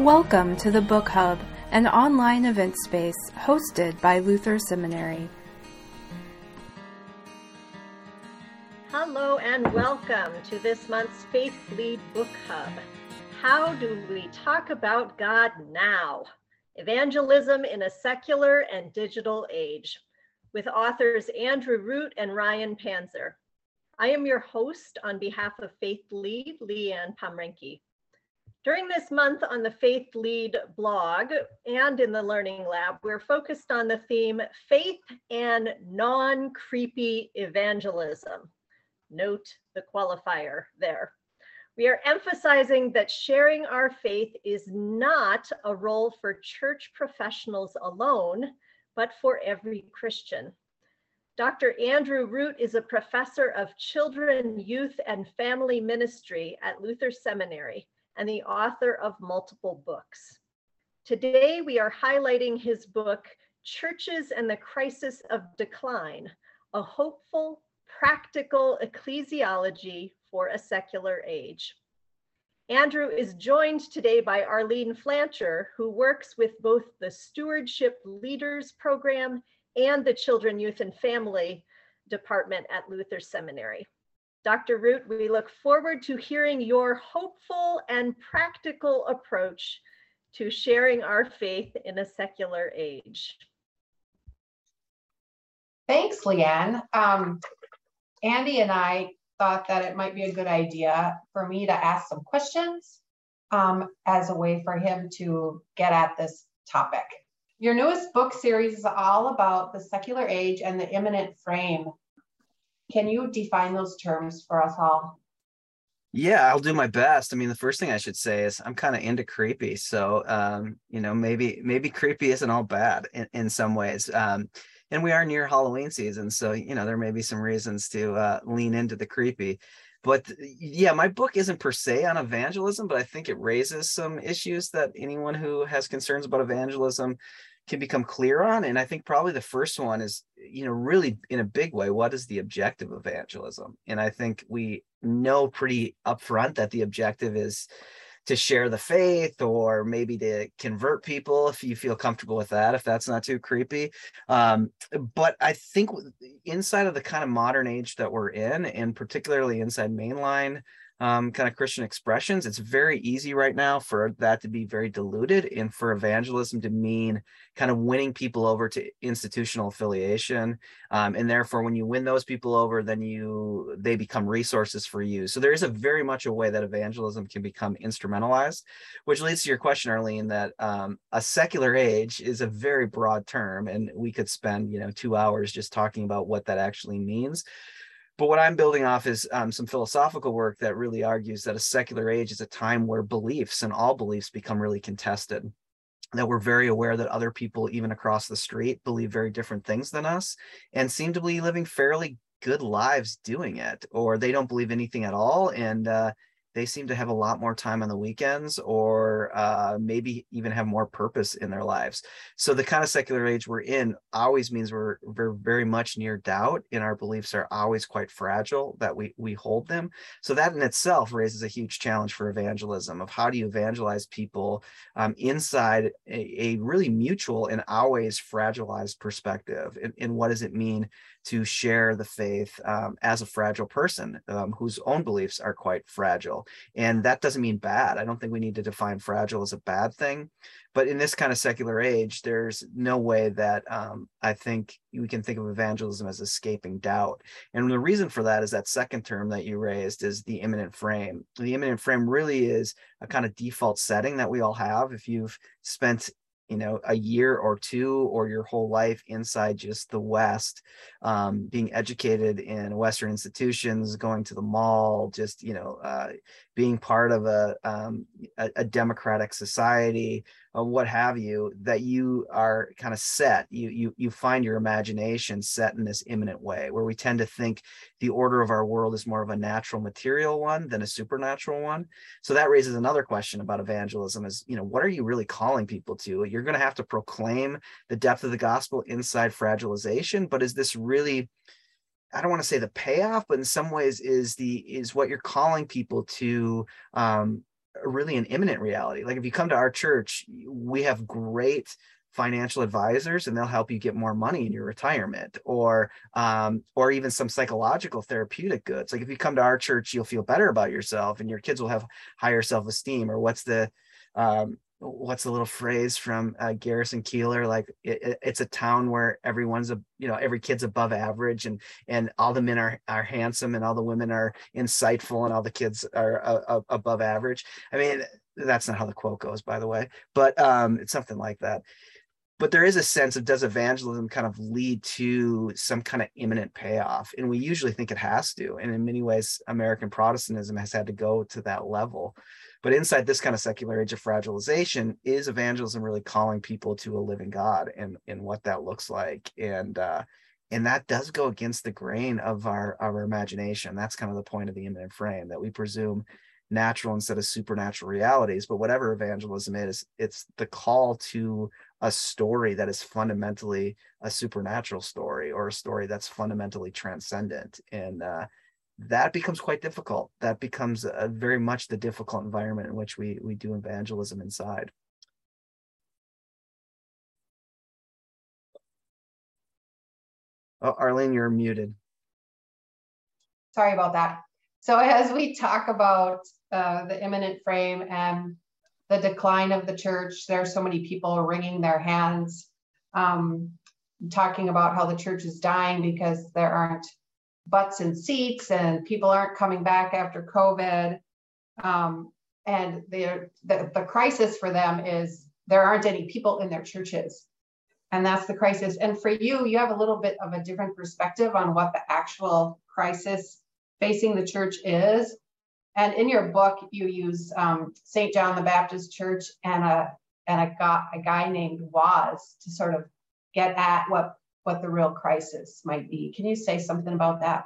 Welcome to the Book Hub, an online event space hosted by Luther Seminary. Hello and welcome to this month's Faith Lead Book Hub. How do we talk about God now? Evangelism in a secular and digital age, with authors Andrew Root and Ryan Panzer. I am your host on behalf of Faith Lead, Leanne Pomrenke. During this month on the Faith Lead blog and in the Learning Lab, we're focused on the theme faith and non-creepy evangelism. Note the qualifier there. We are emphasizing that sharing our faith is not a role for church professionals alone, but for every Christian. Dr. Andrew Root is a professor of children, youth, and family ministry at Luther Seminary and the author of multiple books. Today, we are highlighting his book, Churches and the Crisis of Decline, a hopeful, practical ecclesiology for a secular age. Andrew is joined today by Arlene Flancher, who works with both the Stewardship Leaders Program and the Children, Youth, and Family Department at Luther Seminary. Dr. Root, we look forward to hearing your hopeful and practical approach to sharing our faith in a secular age. Thanks, Leanne. Andy and I thought that it might be a good idea for me to ask some questions as a way for him to get at this topic. Your newest book series is all about the secular age and the imminent frame. Can you define those terms for us all? Yeah, I'll do my best. I mean, the first thing I should say is I'm kind of into creepy. So, maybe creepy isn't all bad in some ways. And we are near Halloween season, so, there may be some reasons to lean into the creepy. But yeah, my book isn't per se on evangelism, but I think it raises some issues that anyone who has concerns about evangelism can become clear on. And I think probably the first one is, really in a big way, what is the objective of evangelism? And I think we know pretty upfront that the objective is to share the faith, or maybe to convert people, if you feel comfortable with that, if that's not too creepy. But I think inside of the kind of modern age that we're in, and particularly inside mainline kind of Christian expressions, it's very easy right now for that to be very diluted and for evangelism to mean kind of winning people over to institutional affiliation. And therefore, when you win those people over, then they become resources for you. So there is very much a way that evangelism can become instrumentalized, which leads to your question, Arlene, that a secular age is a very broad term, and we could spend 2 hours just talking about what that actually means. But what I'm building off is some philosophical work that really argues that a secular age is a time where beliefs, and all beliefs, become really contested, that we're very aware that other people, even across the street, believe very different things than us and seem to be living fairly good lives doing it, or they don't believe anything at all. And they seem to have a lot more time on the weekends, or maybe even have more purpose in their lives. So the kind of secular age we're in always means we're very much near doubt, and our beliefs are always quite fragile that we hold them. So that in itself raises a huge challenge for evangelism of how do you evangelize people inside a really mutual and always fragilized perspective, and what does it mean to share the faith as a fragile person whose own beliefs are quite fragile. And that doesn't mean bad. I don't think we need to define fragile as a bad thing. But in this kind of secular age, there's no way that I think we can think of evangelism as escaping doubt. And the reason for that is that second term that you raised is the imminent frame. The imminent frame really is a kind of default setting that we all have. If you've spent a year or two or your whole life inside just the West, being educated in Western institutions, going to the mall, just, being part of a democratic society, what have you, that you are kind of set, you find your imagination set in this imminent way, where we tend to think the order of our world is more of a natural material one than a supernatural one. So that raises another question about evangelism is, what are you really calling people to? You're going to have to proclaim the depth of the gospel inside fragilization, but is this really, I don't want to say the payoff, but in some ways is what you're calling people to really an imminent reality. Like if you come to our church, we have great financial advisors and they'll help you get more money in your retirement, or even some psychological therapeutic goods. Like if you come to our church, you'll feel better about yourself and your kids will have higher self-esteem. Or what's the little phrase from Garrison Keillor? Like it's a town where every kid's above average, and all the men are handsome and all the women are insightful and all the kids are above average. I mean, that's not how the quote goes, by the way, but it's something like that. But there is a sense of, does evangelism kind of lead to some kind of imminent payoff? And we usually think it has to. And in many ways, American Protestantism has had to go to that level. But inside this kind of secular age of fragilization, is evangelism really calling people to a living God, and what that looks like? And that does go against the grain of our imagination. That's kind of the point of the imminent frame, that we presume natural instead of supernatural realities. But whatever evangelism is, it's the call to a story that is fundamentally a supernatural story, or a story that's fundamentally transcendent. And that becomes quite difficult. That becomes very much the difficult environment in which we do evangelism inside. Oh, Arlene, you're muted. Sorry about that. So as we talk about the imminent frame and the decline of the church, there are so many people wringing their hands, talking about how the church is dying because there aren't butts and seats and people aren't coming back after COVID. And the crisis for them is there aren't any people in their churches. And that's the crisis. And for you, you have a little bit of a different perspective on what the actual crisis facing the church is. And in your book, you use St. John the Baptist Church and a guy named Waz to sort of get at what the real crisis might be. Can you say something about that?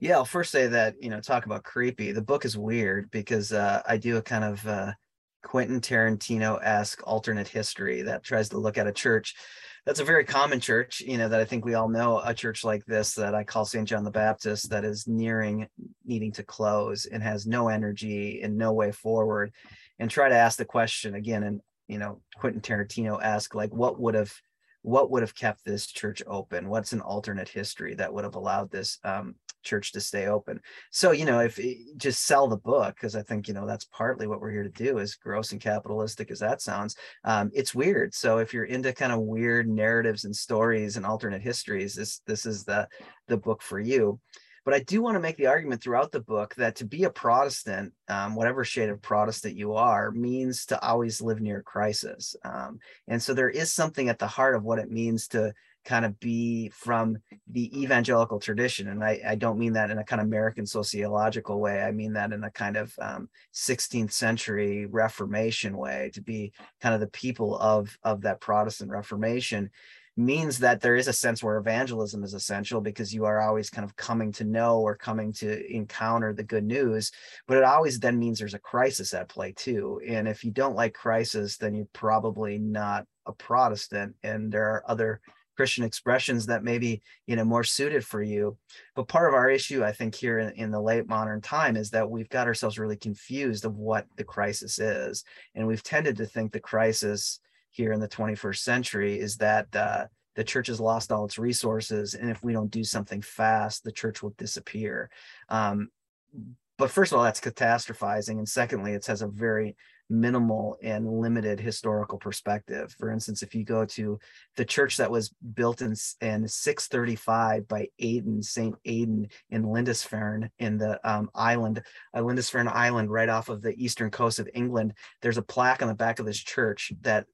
Yeah, I'll first say that, talk about creepy. The book is weird because I do a kind of Quentin Tarantino-esque alternate history that tries to look at a church that's a very common church, that I think we all know, a church like this that I call St. John the Baptist, that is needing to close and has no energy and no way forward, and try to ask the question again, and Quentin Tarantino-esque, like what would have kept this church open? What's an alternate history that would have allowed this church to stay open? So, if just sell the book, because I think, that's partly what we're here to do, as gross and capitalistic as that sounds. It's weird. So if you're into kind of weird narratives and stories and alternate histories, this is the book for you. But I do want to make the argument throughout the book that to be a Protestant, whatever shade of Protestant you are, means to always live near crisis. And so there is something at the heart of what it means to kind of be from the evangelical tradition. And I don't mean that in a kind of American sociological way. I mean that in a kind of 16th century Reformation way, to be kind of the people of that Protestant Reformation. Means that there is a sense where evangelism is essential, because you are always kind of coming to know or coming to encounter the good news, but it always then means there's a crisis at play too. And if you don't like crisis, then you're probably not a Protestant, and there are other Christian expressions that may be, more suited for you. But part of our issue, I think, here in the late modern time is that we've got ourselves really confused of what the crisis is. And we've tended to think the crisis here in the 21st century is that the church has lost all its resources, and if we don't do something fast, the church will disappear. But first of all, that's catastrophizing. And secondly, it has a very minimal and limited historical perspective. For instance, if you go to the church that was built in 635 by St. Aidan in Lindisfarne, in the Lindisfarne Island, right off of the eastern coast of England, there's a plaque on the back of this church that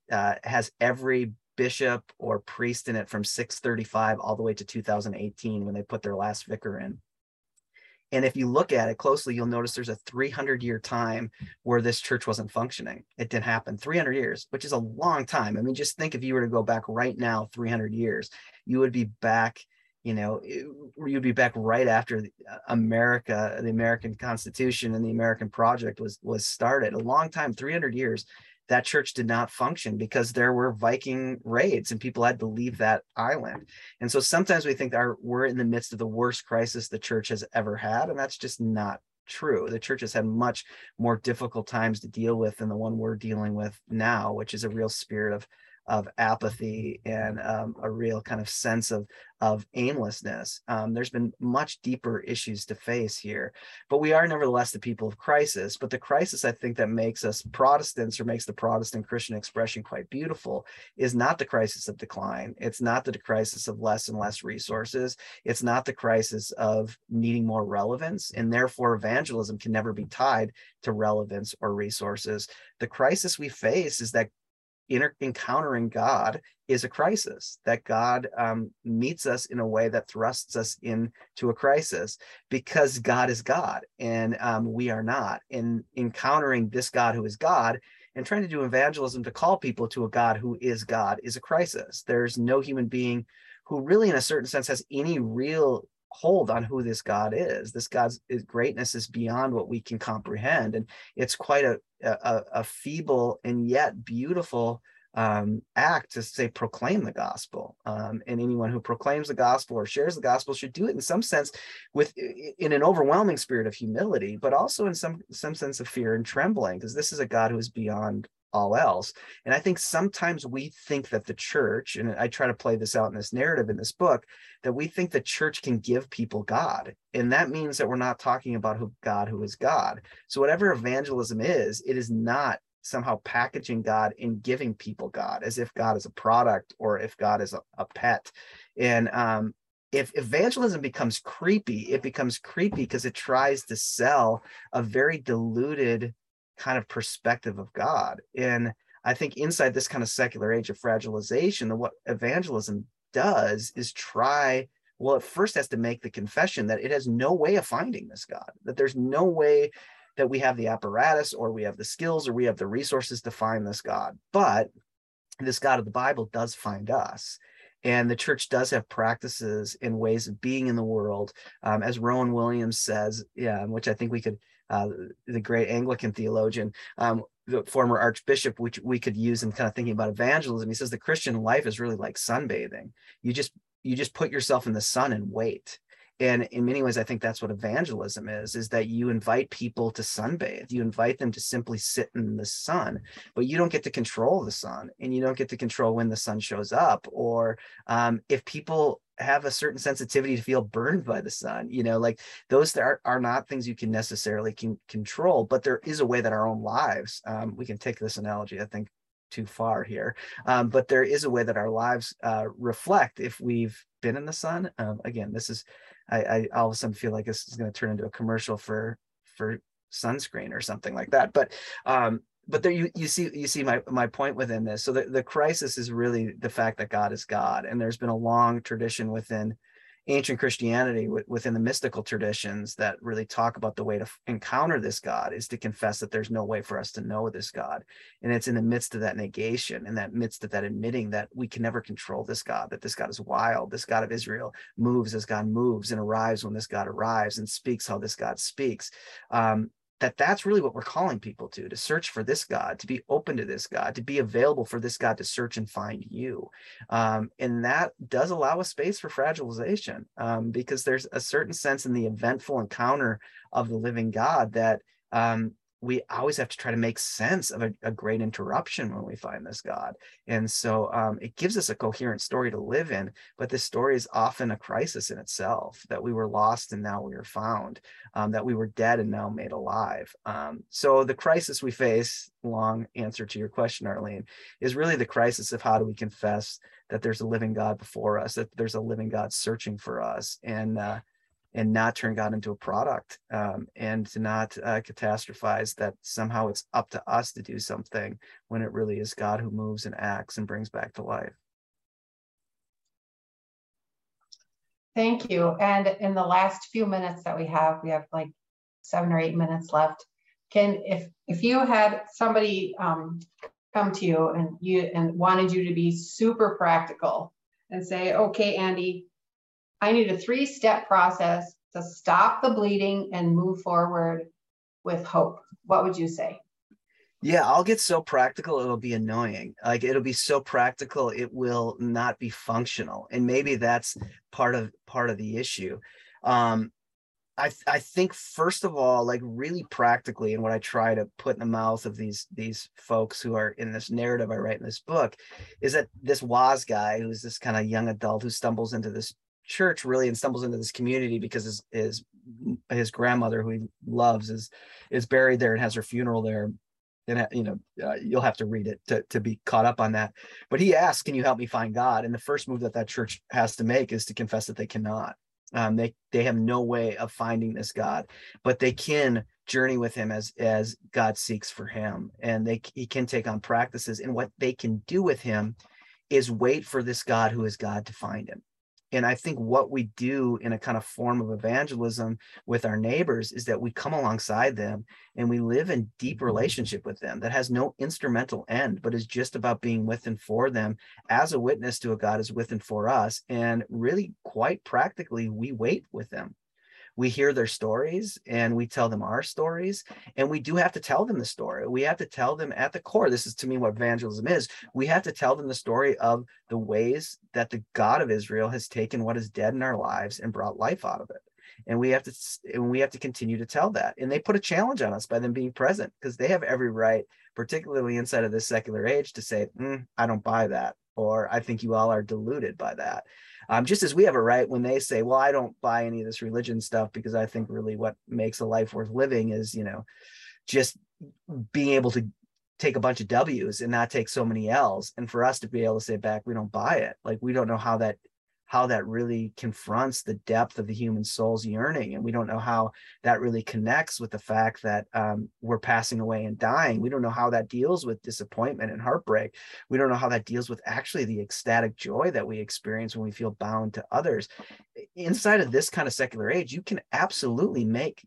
has every bishop or priest in it from 635 all the way to 2018, when they put their last vicar in. And if you look at it closely, you'll notice there's a 300-year time where this church wasn't functioning. It didn't happen. 300 years, which is a long time. I mean, just think if you were to go back right now, 300 years, you would be back, you'd be back right after America, the American Constitution and the American Project was started. A long time, 300 years. That church did not function because there were Viking raids and people had to leave that island. And so sometimes we think that we're in the midst of the worst crisis the church has ever had, and that's just not true. The church has had much more difficult times to deal with than the one we're dealing with now, which is a real spirit of apathy and a real kind of sense of aimlessness. There's been much deeper issues to face here, but we are nevertheless the people of crisis. But the crisis, I think, that makes us Protestants, or makes the Protestant Christian expression quite beautiful, is not the crisis of decline. It's not the crisis of less and less resources. It's not the crisis of needing more relevance, and therefore evangelism can never be tied to relevance or resources. The crisis we face is that encountering God is a crisis, that God meets us in a way that thrusts us into a crisis, because God is God and we are not. And encountering this God who is God and trying to do evangelism to call people to a God who is God is a crisis. There's no human being who really, in a certain sense, has any real hold on who this God is. This God's greatness is beyond what we can comprehend, and it's quite a feeble and yet beautiful act to say proclaim the gospel, and anyone who proclaims the gospel or shares the gospel should do it in some sense with in an overwhelming spirit of humility, but also in some sense of fear and trembling, because this is a God who is beyond all else. And I think sometimes we think that the church, and I try to play this out in this narrative in this book, that we think the church can give people God. And that means that we're not talking about God who is God. So whatever evangelism is, it is not somehow packaging God and giving people God, as if God is a product or if God is a pet. And if evangelism becomes creepy, it becomes creepy because it tries to sell a very diluted kind of perspective of God. And I think inside this kind of secular age of fragilization, what evangelism does is it first has to make the confession that it has no way of finding this God, that there's no way that we have the apparatus or we have the skills or we have the resources to find this God. But this God of the Bible does find us. And the church does have practices and ways of being in the world, as Rowan Williams says, which I think we could, the great Anglican theologian, the former archbishop, which we could use in kind of thinking about evangelism. He says the Christian life is really like sunbathing. You just put yourself in the sun and wait. And in many ways, I think that's what evangelism is that you invite people to sunbathe. You invite them to simply sit in the sun, but you don't get to control the sun, and you don't get to control when the sun shows up, or if people have a certain sensitivity to feel burned by the sun. Those are not things you can necessarily control, but there is a way that our own lives, we can take this analogy, I think, too far here, but there is a way that our lives reflect if we've been in the sun. Again, this is, I all of a sudden feel like this is going to turn into a commercial for sunscreen or something like that. But there you see my point within this. So the crisis is really the fact that God is God, and there's been a long tradition within ancient Christianity, within the mystical traditions, that really talk about the way to encounter this God is to confess that there's no way for us to know this God. And it's in the midst of that negation, in that midst of that admitting that we can never control this God, that this God is wild, this God of Israel moves as God moves and arrives when this God arrives and speaks how this God speaks. That's really what we're calling people to search for this God, to be open to this God, to be available for this God to search and find you. And that does allow a space for fragilization, because there's a certain sense in the eventful encounter of the living God that we always have to try to make sense of a great interruption when we find this God. And so it gives us a coherent story to live in, but this story is often a crisis in itself, that we were lost and now we are found, that we were dead and now made alive. So the crisis we face, long answer to your question, Arlene, is really the crisis of how do we confess that there's a living God before us, that there's a living God searching for us, and not turn God into a product, and to not catastrophize that somehow it's up to us to do something when it really is God who moves and acts and brings back to life. Thank you. And in the last few minutes that we have like 7 or 8 minutes left. If you had somebody come to you and wanted you to be super practical and say, okay, Andy, I need a 3-step process to stop the bleeding and move forward with hope, what would you say? Yeah, I'll get so practical, it'll be annoying. Like, it'll be so practical, it will not be functional. And maybe that's part of the issue. I think, first of all, like really practically, and what I try to put in the mouth of these folks who are in this narrative I write in this book, is that this Waz guy, who's this kind of young adult who stumbles into this church really and stumbles into this community because his grandmother, who he loves, is buried there and has her funeral there. And, you know, you'll have to read it to be caught up on that. But he asks, can you help me find God? And the first move that church has to make is to confess that they cannot. They have no way of finding this God, but they can journey with him as God seeks for him. And he can take on practices. And what they can do with him is wait for this God who is God to find him. And I think what we do in a kind of form of evangelism with our neighbors is that we come alongside them and we live in deep relationship with them that has no instrumental end, but is just about being with and for them as a witness to a God who's with and for us. And really, quite practically, we wait with them. We hear their stories and we tell them our stories, and we do have to tell them the story. We have to tell them at the core. This is, to me, what evangelism is. We have to tell them the story of the ways that the God of Israel has taken what is dead in our lives and brought life out of it. And we have to continue to tell that. And they put a challenge on us by them being present, because they have every right, particularly inside of this secular age, to say, I don't buy that, or I think you all are deluded by that. Just as we have a right when they say, well, I don't buy any of this religion stuff, because I think really what makes a life worth living is, you know, just being able to take a bunch of W's and not take so many L's. And for us to be able to say back, we don't buy it. Like, we don't know how that really confronts the depth of the human soul's yearning. And we don't know how that really connects with the fact that we're passing away and dying. We don't know how that deals with disappointment and heartbreak. We don't know how that deals with actually the ecstatic joy that we experience when we feel bound to others. Inside of this kind of secular age, you can absolutely make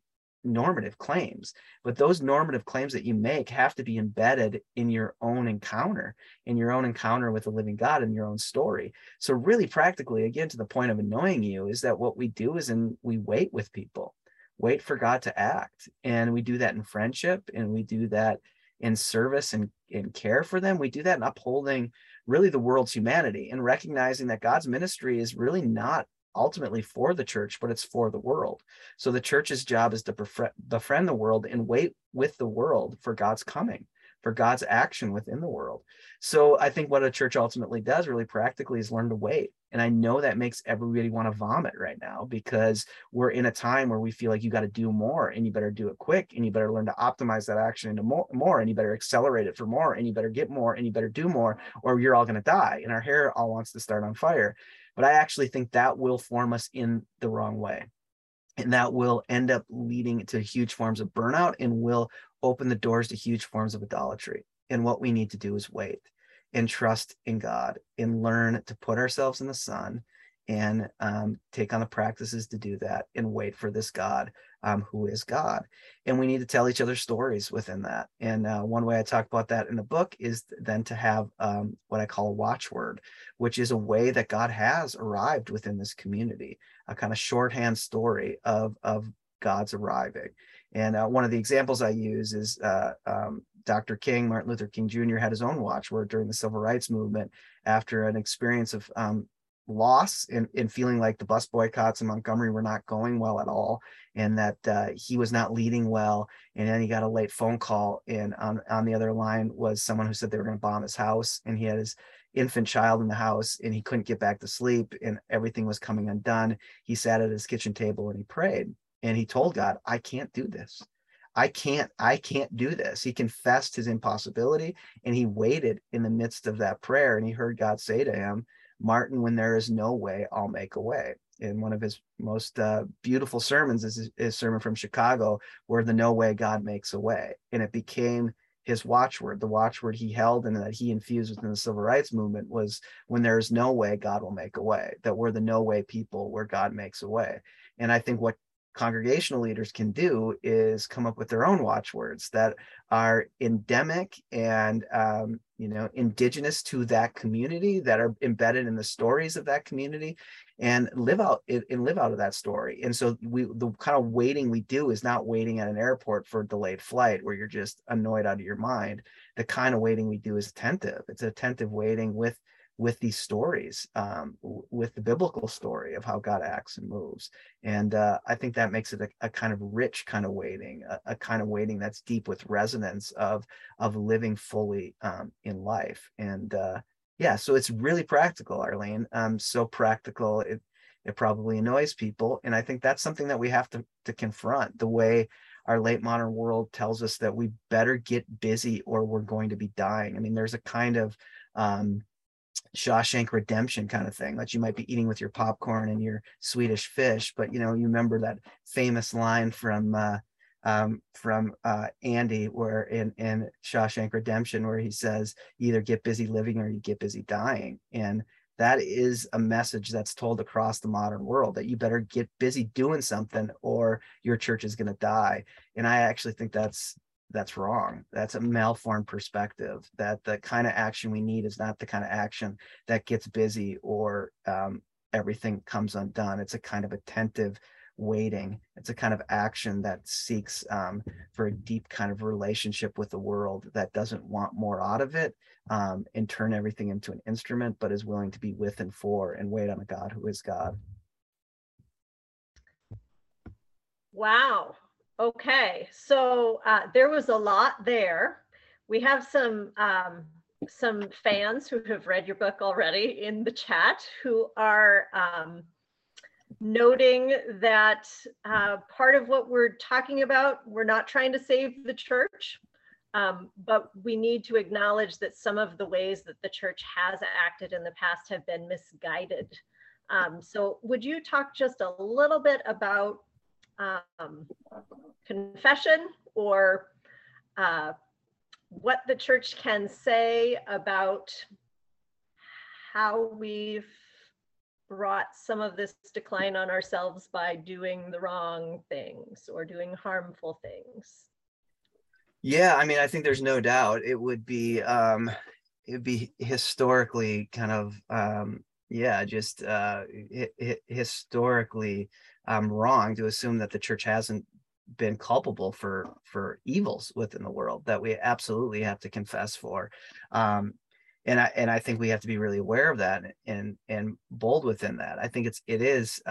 normative claims, but those normative claims that you make have to be embedded in your own encounter, with the living God, in your own story. So really practically, again, to the point of annoying you, is that what we do is, we wait with people, wait for God to act. And we do that in friendship, and we do that in service and in care for them. We do that in upholding really the world's humanity and recognizing that God's ministry is really not ultimately for the church, but it's for the world. So the church's job is to befriend the world and wait with the world for God's coming, for God's action within the world. So I think what a church ultimately does really practically is learn to wait. And I know that makes everybody want to vomit right now, because we're in a time where we feel like you got to do more, and you better do it quick, and you better learn to optimize that action into more, and you better accelerate it for more, and you better get more, and you better do more, or you're all going to die. And our hair all wants to start on fire. But I actually think that will form us in the wrong way. And that will end up leading to huge forms of burnout, and will open the doors to huge forms of idolatry. And what we need to do is wait and trust in God and learn to put ourselves in the sun and take on the practices to do that, and wait for this God who is God. And we need to tell each other stories within that. And one way I talk about that in the book is then to have what I call a watchword, which is a way that God has arrived within this community, a kind of shorthand story of God's arriving. And one of the examples I use is Dr. King, Martin Luther King Jr., had his own watchword during the civil rights movement after an experience of loss and feeling like the bus boycotts in Montgomery were not going well at all, and that he was not leading well. And then he got a late phone call, and on the other line was someone who said they were going to bomb his house, and he had his infant child in the house, and he couldn't get back to sleep, and everything was coming undone. He sat at his kitchen table and he prayed, and he told God, I can't do this. I can't do this. He confessed his impossibility, and he waited in the midst of that prayer, and he heard God say to him, Martin, when there is no way, I'll make a way. And one of his most beautiful sermons is his sermon from Chicago, where the no way, God makes a way. And it became his watchword. The watchword he held and that he infused within the civil rights movement was, when there is no way, God will make a way. That we're the no way people, where God makes a way. And I think what congregational leaders can do is come up with their own watchwords that are endemic and indigenous to that community, that are embedded in the stories of that community, and live out of that story. And so the kind of waiting we do is not waiting at an airport for a delayed flight where you're just annoyed out of your mind. The kind of waiting we do is attentive. It's attentive waiting with with these stories, with the biblical story of how God acts and moves. And I think that makes it a kind of rich kind of waiting, a kind of waiting that's deep with resonance of living fully in life. And yeah, so it's really practical, Arlene. So practical, it probably annoys people. And I think that's something that we have to confront, the way our late modern world tells us that we better get busy or we're going to be dying. I mean, there's a kind of Shawshank Redemption kind of thing, that you might be eating with your popcorn and your Swedish fish, but, you know, you remember that famous line from Andy, where in Shawshank Redemption, where he says, either get busy living or you get busy dying. And that is a message that's told across the modern world, that you better get busy doing something or your church is going to die. And I actually think that's wrong. That's a malformed perspective, that the kind of action we need is not the kind of action that gets busy or everything comes undone. It's a kind of attentive waiting. It's a kind of action that seeks for a deep kind of relationship with the world, that doesn't want more out of it and turn everything into an instrument, but is willing to be with and for and wait on a God who is God. Wow. Okay, so there was a lot there. We have some fans who have read your book already in the chat, who are noting that part of what we're talking about, we're not trying to save the church, but we need to acknowledge that some of the ways that the church has acted in the past have been misguided. So would you talk just a little bit about confession, or what the church can say about how we've brought some of this decline on ourselves by doing the wrong things or doing harmful things? Yeah, I mean, I think there's no doubt it would be historically kind of historically wrong to assume that the church hasn't been culpable for evils within the world that we absolutely have to confess for. And I think we have to be really aware of that and bold within that. I think it is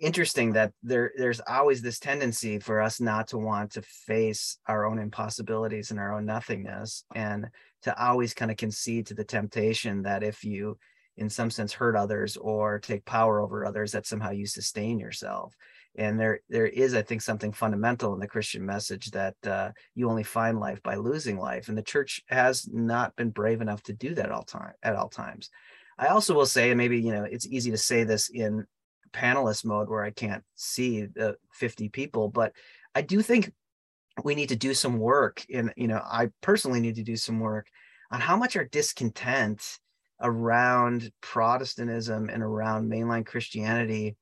interesting that there's always this tendency for us not to want to face our own impossibilities and our own nothingness, and to always kind of concede to the temptation that if you in some sense hurt others or take power over others, that somehow you sustain yourself. And there is, I think, something fundamental in the Christian message that you only find life by losing life. And the church has not been brave enough to do that at all times. I also will say, and maybe, you know, it's easy to say this in panelist mode where I can't see the 50 people, but I do think we need to do some work. And, you know, I personally need to do some work on how much our discontent around Protestantism and around mainline Christianity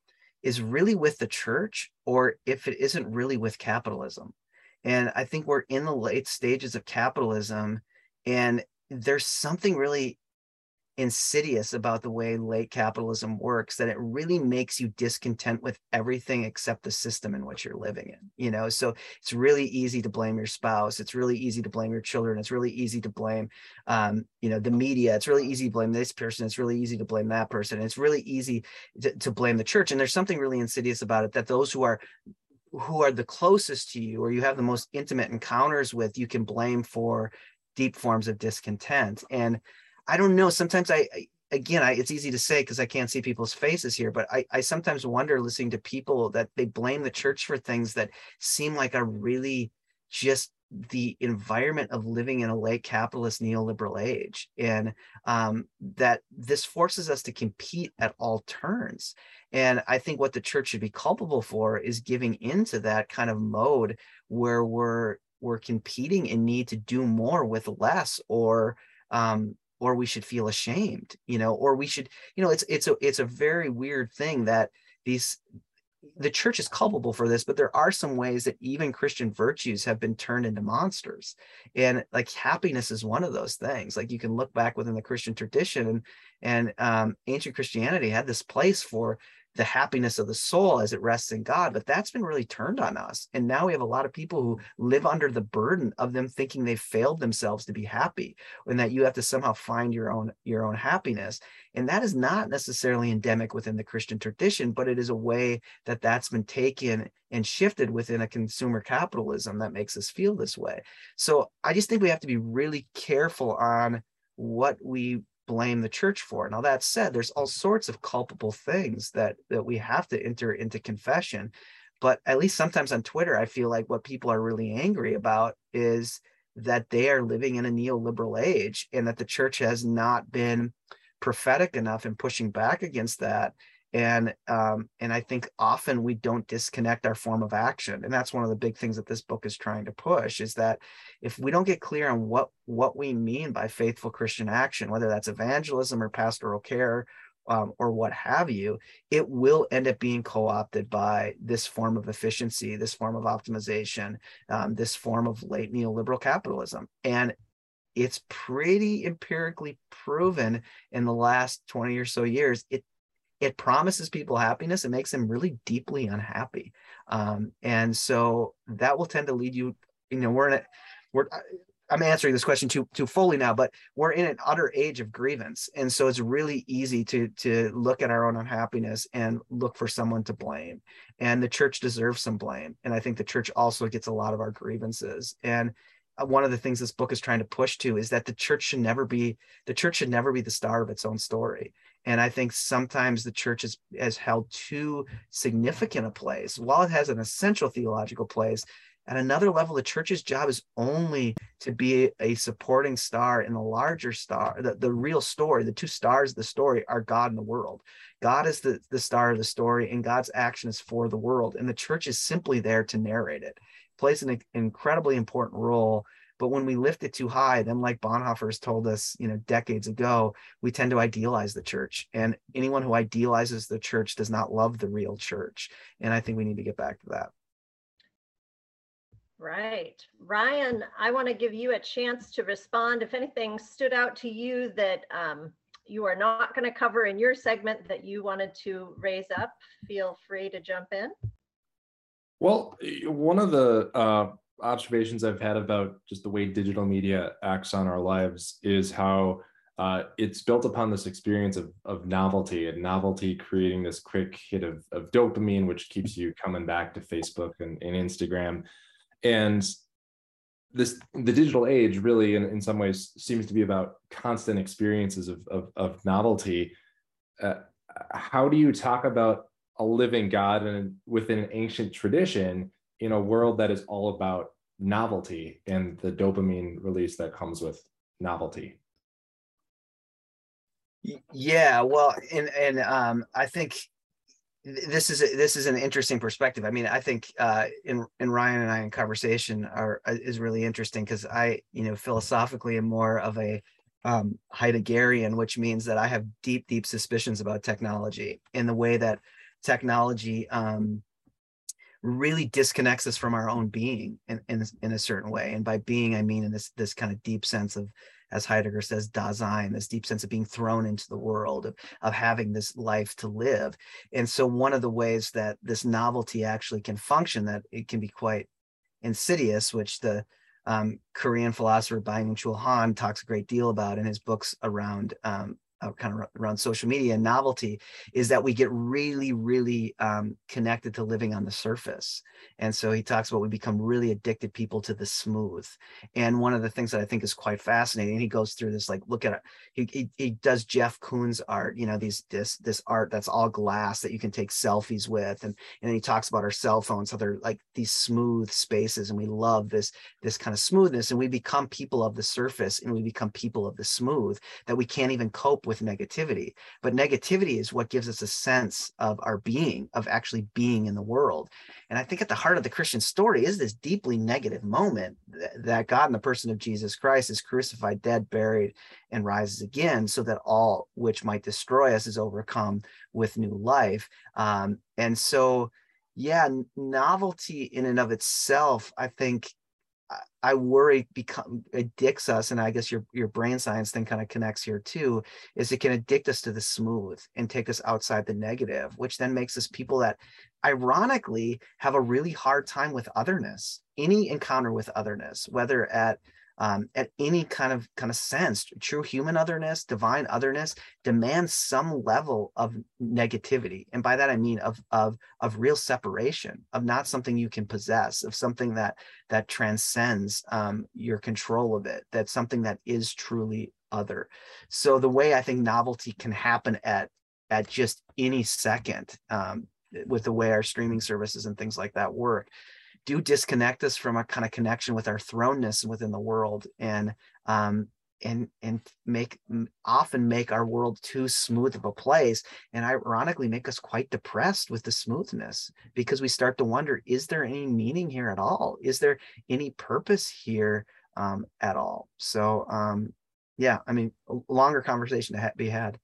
is really with the church, or if it isn't really with capitalism. And I think we're in the late stages of capitalism, and there's something really insidious about the way late capitalism works, that it really makes you discontent with everything except the system in which you're living in, you know? So it's really easy to blame your spouse. It's really easy to blame your children. It's really easy to blame, the media. It's really easy to blame this person. It's really easy to blame that person. It's really easy to blame the church. And there's something really insidious about it, that those who are the closest to you, or you have the most intimate encounters with, you can blame for deep forms of discontent. And I don't know, sometimes I it's easy to say because I can't see people's faces here, but I sometimes wonder, listening to people, that they blame the church for things that seem like are really just the environment of living in a late capitalist neoliberal age. And that this forces us to compete at all turns. And I think what the church should be culpable for is giving into that kind of mode where we're competing and need to do more with less, or we should feel ashamed, you know, or we should, you know, it's a very weird thing that the church is culpable for this, but there are some ways that even Christian virtues have been turned into monsters. And like happiness is one of those things. Like you can look back within the Christian tradition, and ancient Christianity had this place for the happiness of the soul as it rests in God, but that's been really turned on us. And now we have a lot of people who live under the burden of them thinking they've failed themselves to be happy, and that you have to somehow find your own happiness. And that is not necessarily endemic within the Christian tradition, but it is a way that that's been taken and shifted within a consumer capitalism that makes us feel this way. So I just think we have to be really careful on what we blame the church for. Now, that said, there's all sorts of culpable things that we have to enter into confession. But at least sometimes on Twitter, I feel like what people are really angry about is that they are living in a neoliberal age and that the church has not been prophetic enough in pushing back against that. And I think often we don't disconnect our form of action. And that's one of the big things that this book is trying to push, is that if we don't get clear on what we mean by faithful Christian action, whether that's evangelism or pastoral care or what have you, it will end up being co-opted by this form of efficiency, this form of optimization, this form of late neoliberal capitalism. And it's pretty empirically proven in the last 20 or so years. It promises people happiness. It makes them really deeply unhappy. And so that will tend to lead you, I'm answering this question too fully now, but we're in an utter age of grievance. And so it's really easy to look at our own unhappiness and look for someone to blame. And the church deserves some blame. And I think the church also gets a lot of our grievances. And one of the things this book is trying to push to is that the church should never be the star of its own story. And I think sometimes the church has held too significant a place. While it has an essential theological place, at another level, the church's job is only to be a supporting star in the larger star, the real story. The two stars of the story are God and the world. God is the star of the story, and God's action is for the world. And the church is simply there to narrate it. Plays an incredibly important role, but when we lift it too high, then like Bonhoeffer has told us, decades ago, we tend to idealize the church, and anyone who idealizes the church does not love the real church. And I think we need to get back to that. Right. Ryan, I want to give you a chance to respond. If anything stood out to you that you are not going to cover in your segment that you wanted to raise up, feel free to jump in. Well, one of the observations I've had about just the way digital media acts on our lives is how it's built upon this experience of novelty, and novelty creating this quick hit of dopamine, which keeps you coming back to Facebook and Instagram. And the digital age really, in some ways, seems to be about constant experiences of novelty. How do you talk about a living God and within an ancient tradition in a world that is all about novelty and the dopamine release that comes with novelty? Yeah, well, and I think this is an interesting perspective. I mean, I think in Ryan and I in conversation is really interesting, because I, philosophically am more of a Heideggerian, which means that I have deep suspicions about technology and the way that technology really disconnects us from our own being in a certain way. And by being, I mean in this kind of deep sense of, as Heidegger says, Dasein, this deep sense of being thrown into the world, of having this life to live. And so one of the ways that this novelty actually can function, that it can be quite insidious, which the Korean philosopher Byung-Chul Han talks a great deal about in his books around kind of around social media and novelty, is that we get really connected to living on the surface. And so he talks about we become really addicted people to the smooth. And one of the things that I think is quite fascinating, he goes through this, like, look at it, he does Jeff Koons art, this art that's all glass that you can take selfies with, and then he talks about our cell phones, how they're like these smooth spaces, and we love this kind of smoothness, and we become people of the surface, and we become people of the smooth, that we can't even cope with negativity. But negativity is what gives us a sense of our being, of actually being in the world. And I think at the heart of the Christian story is this deeply negative moment that God in the person of Jesus Christ is crucified, dead, buried, and rises again, so that all which might destroy us is overcome with new life. And so, yeah, novelty in and of itself, I think, I worry addicts us, and I guess your brain science thing kind of connects here too, is it can addict us to the smooth and take us outside the negative, which then makes us people that ironically have a really hard time with otherness, any encounter with otherness, whether at any kind of sense. True human otherness, divine otherness demands some level of negativity. And by that, I mean of real separation, of not something you can possess, of something that transcends your control of it, that's something that is truly other. So the way I think novelty can happen at just any second with the way our streaming services and things like that work, do disconnect us from a kind of connection with our thrownness within the world, and often make our world too smooth of a place, and ironically make us quite depressed with the smoothness, because we start to wonder, is there any meaning here at all? Is there any purpose here at all? So yeah, I mean, a longer conversation to be had.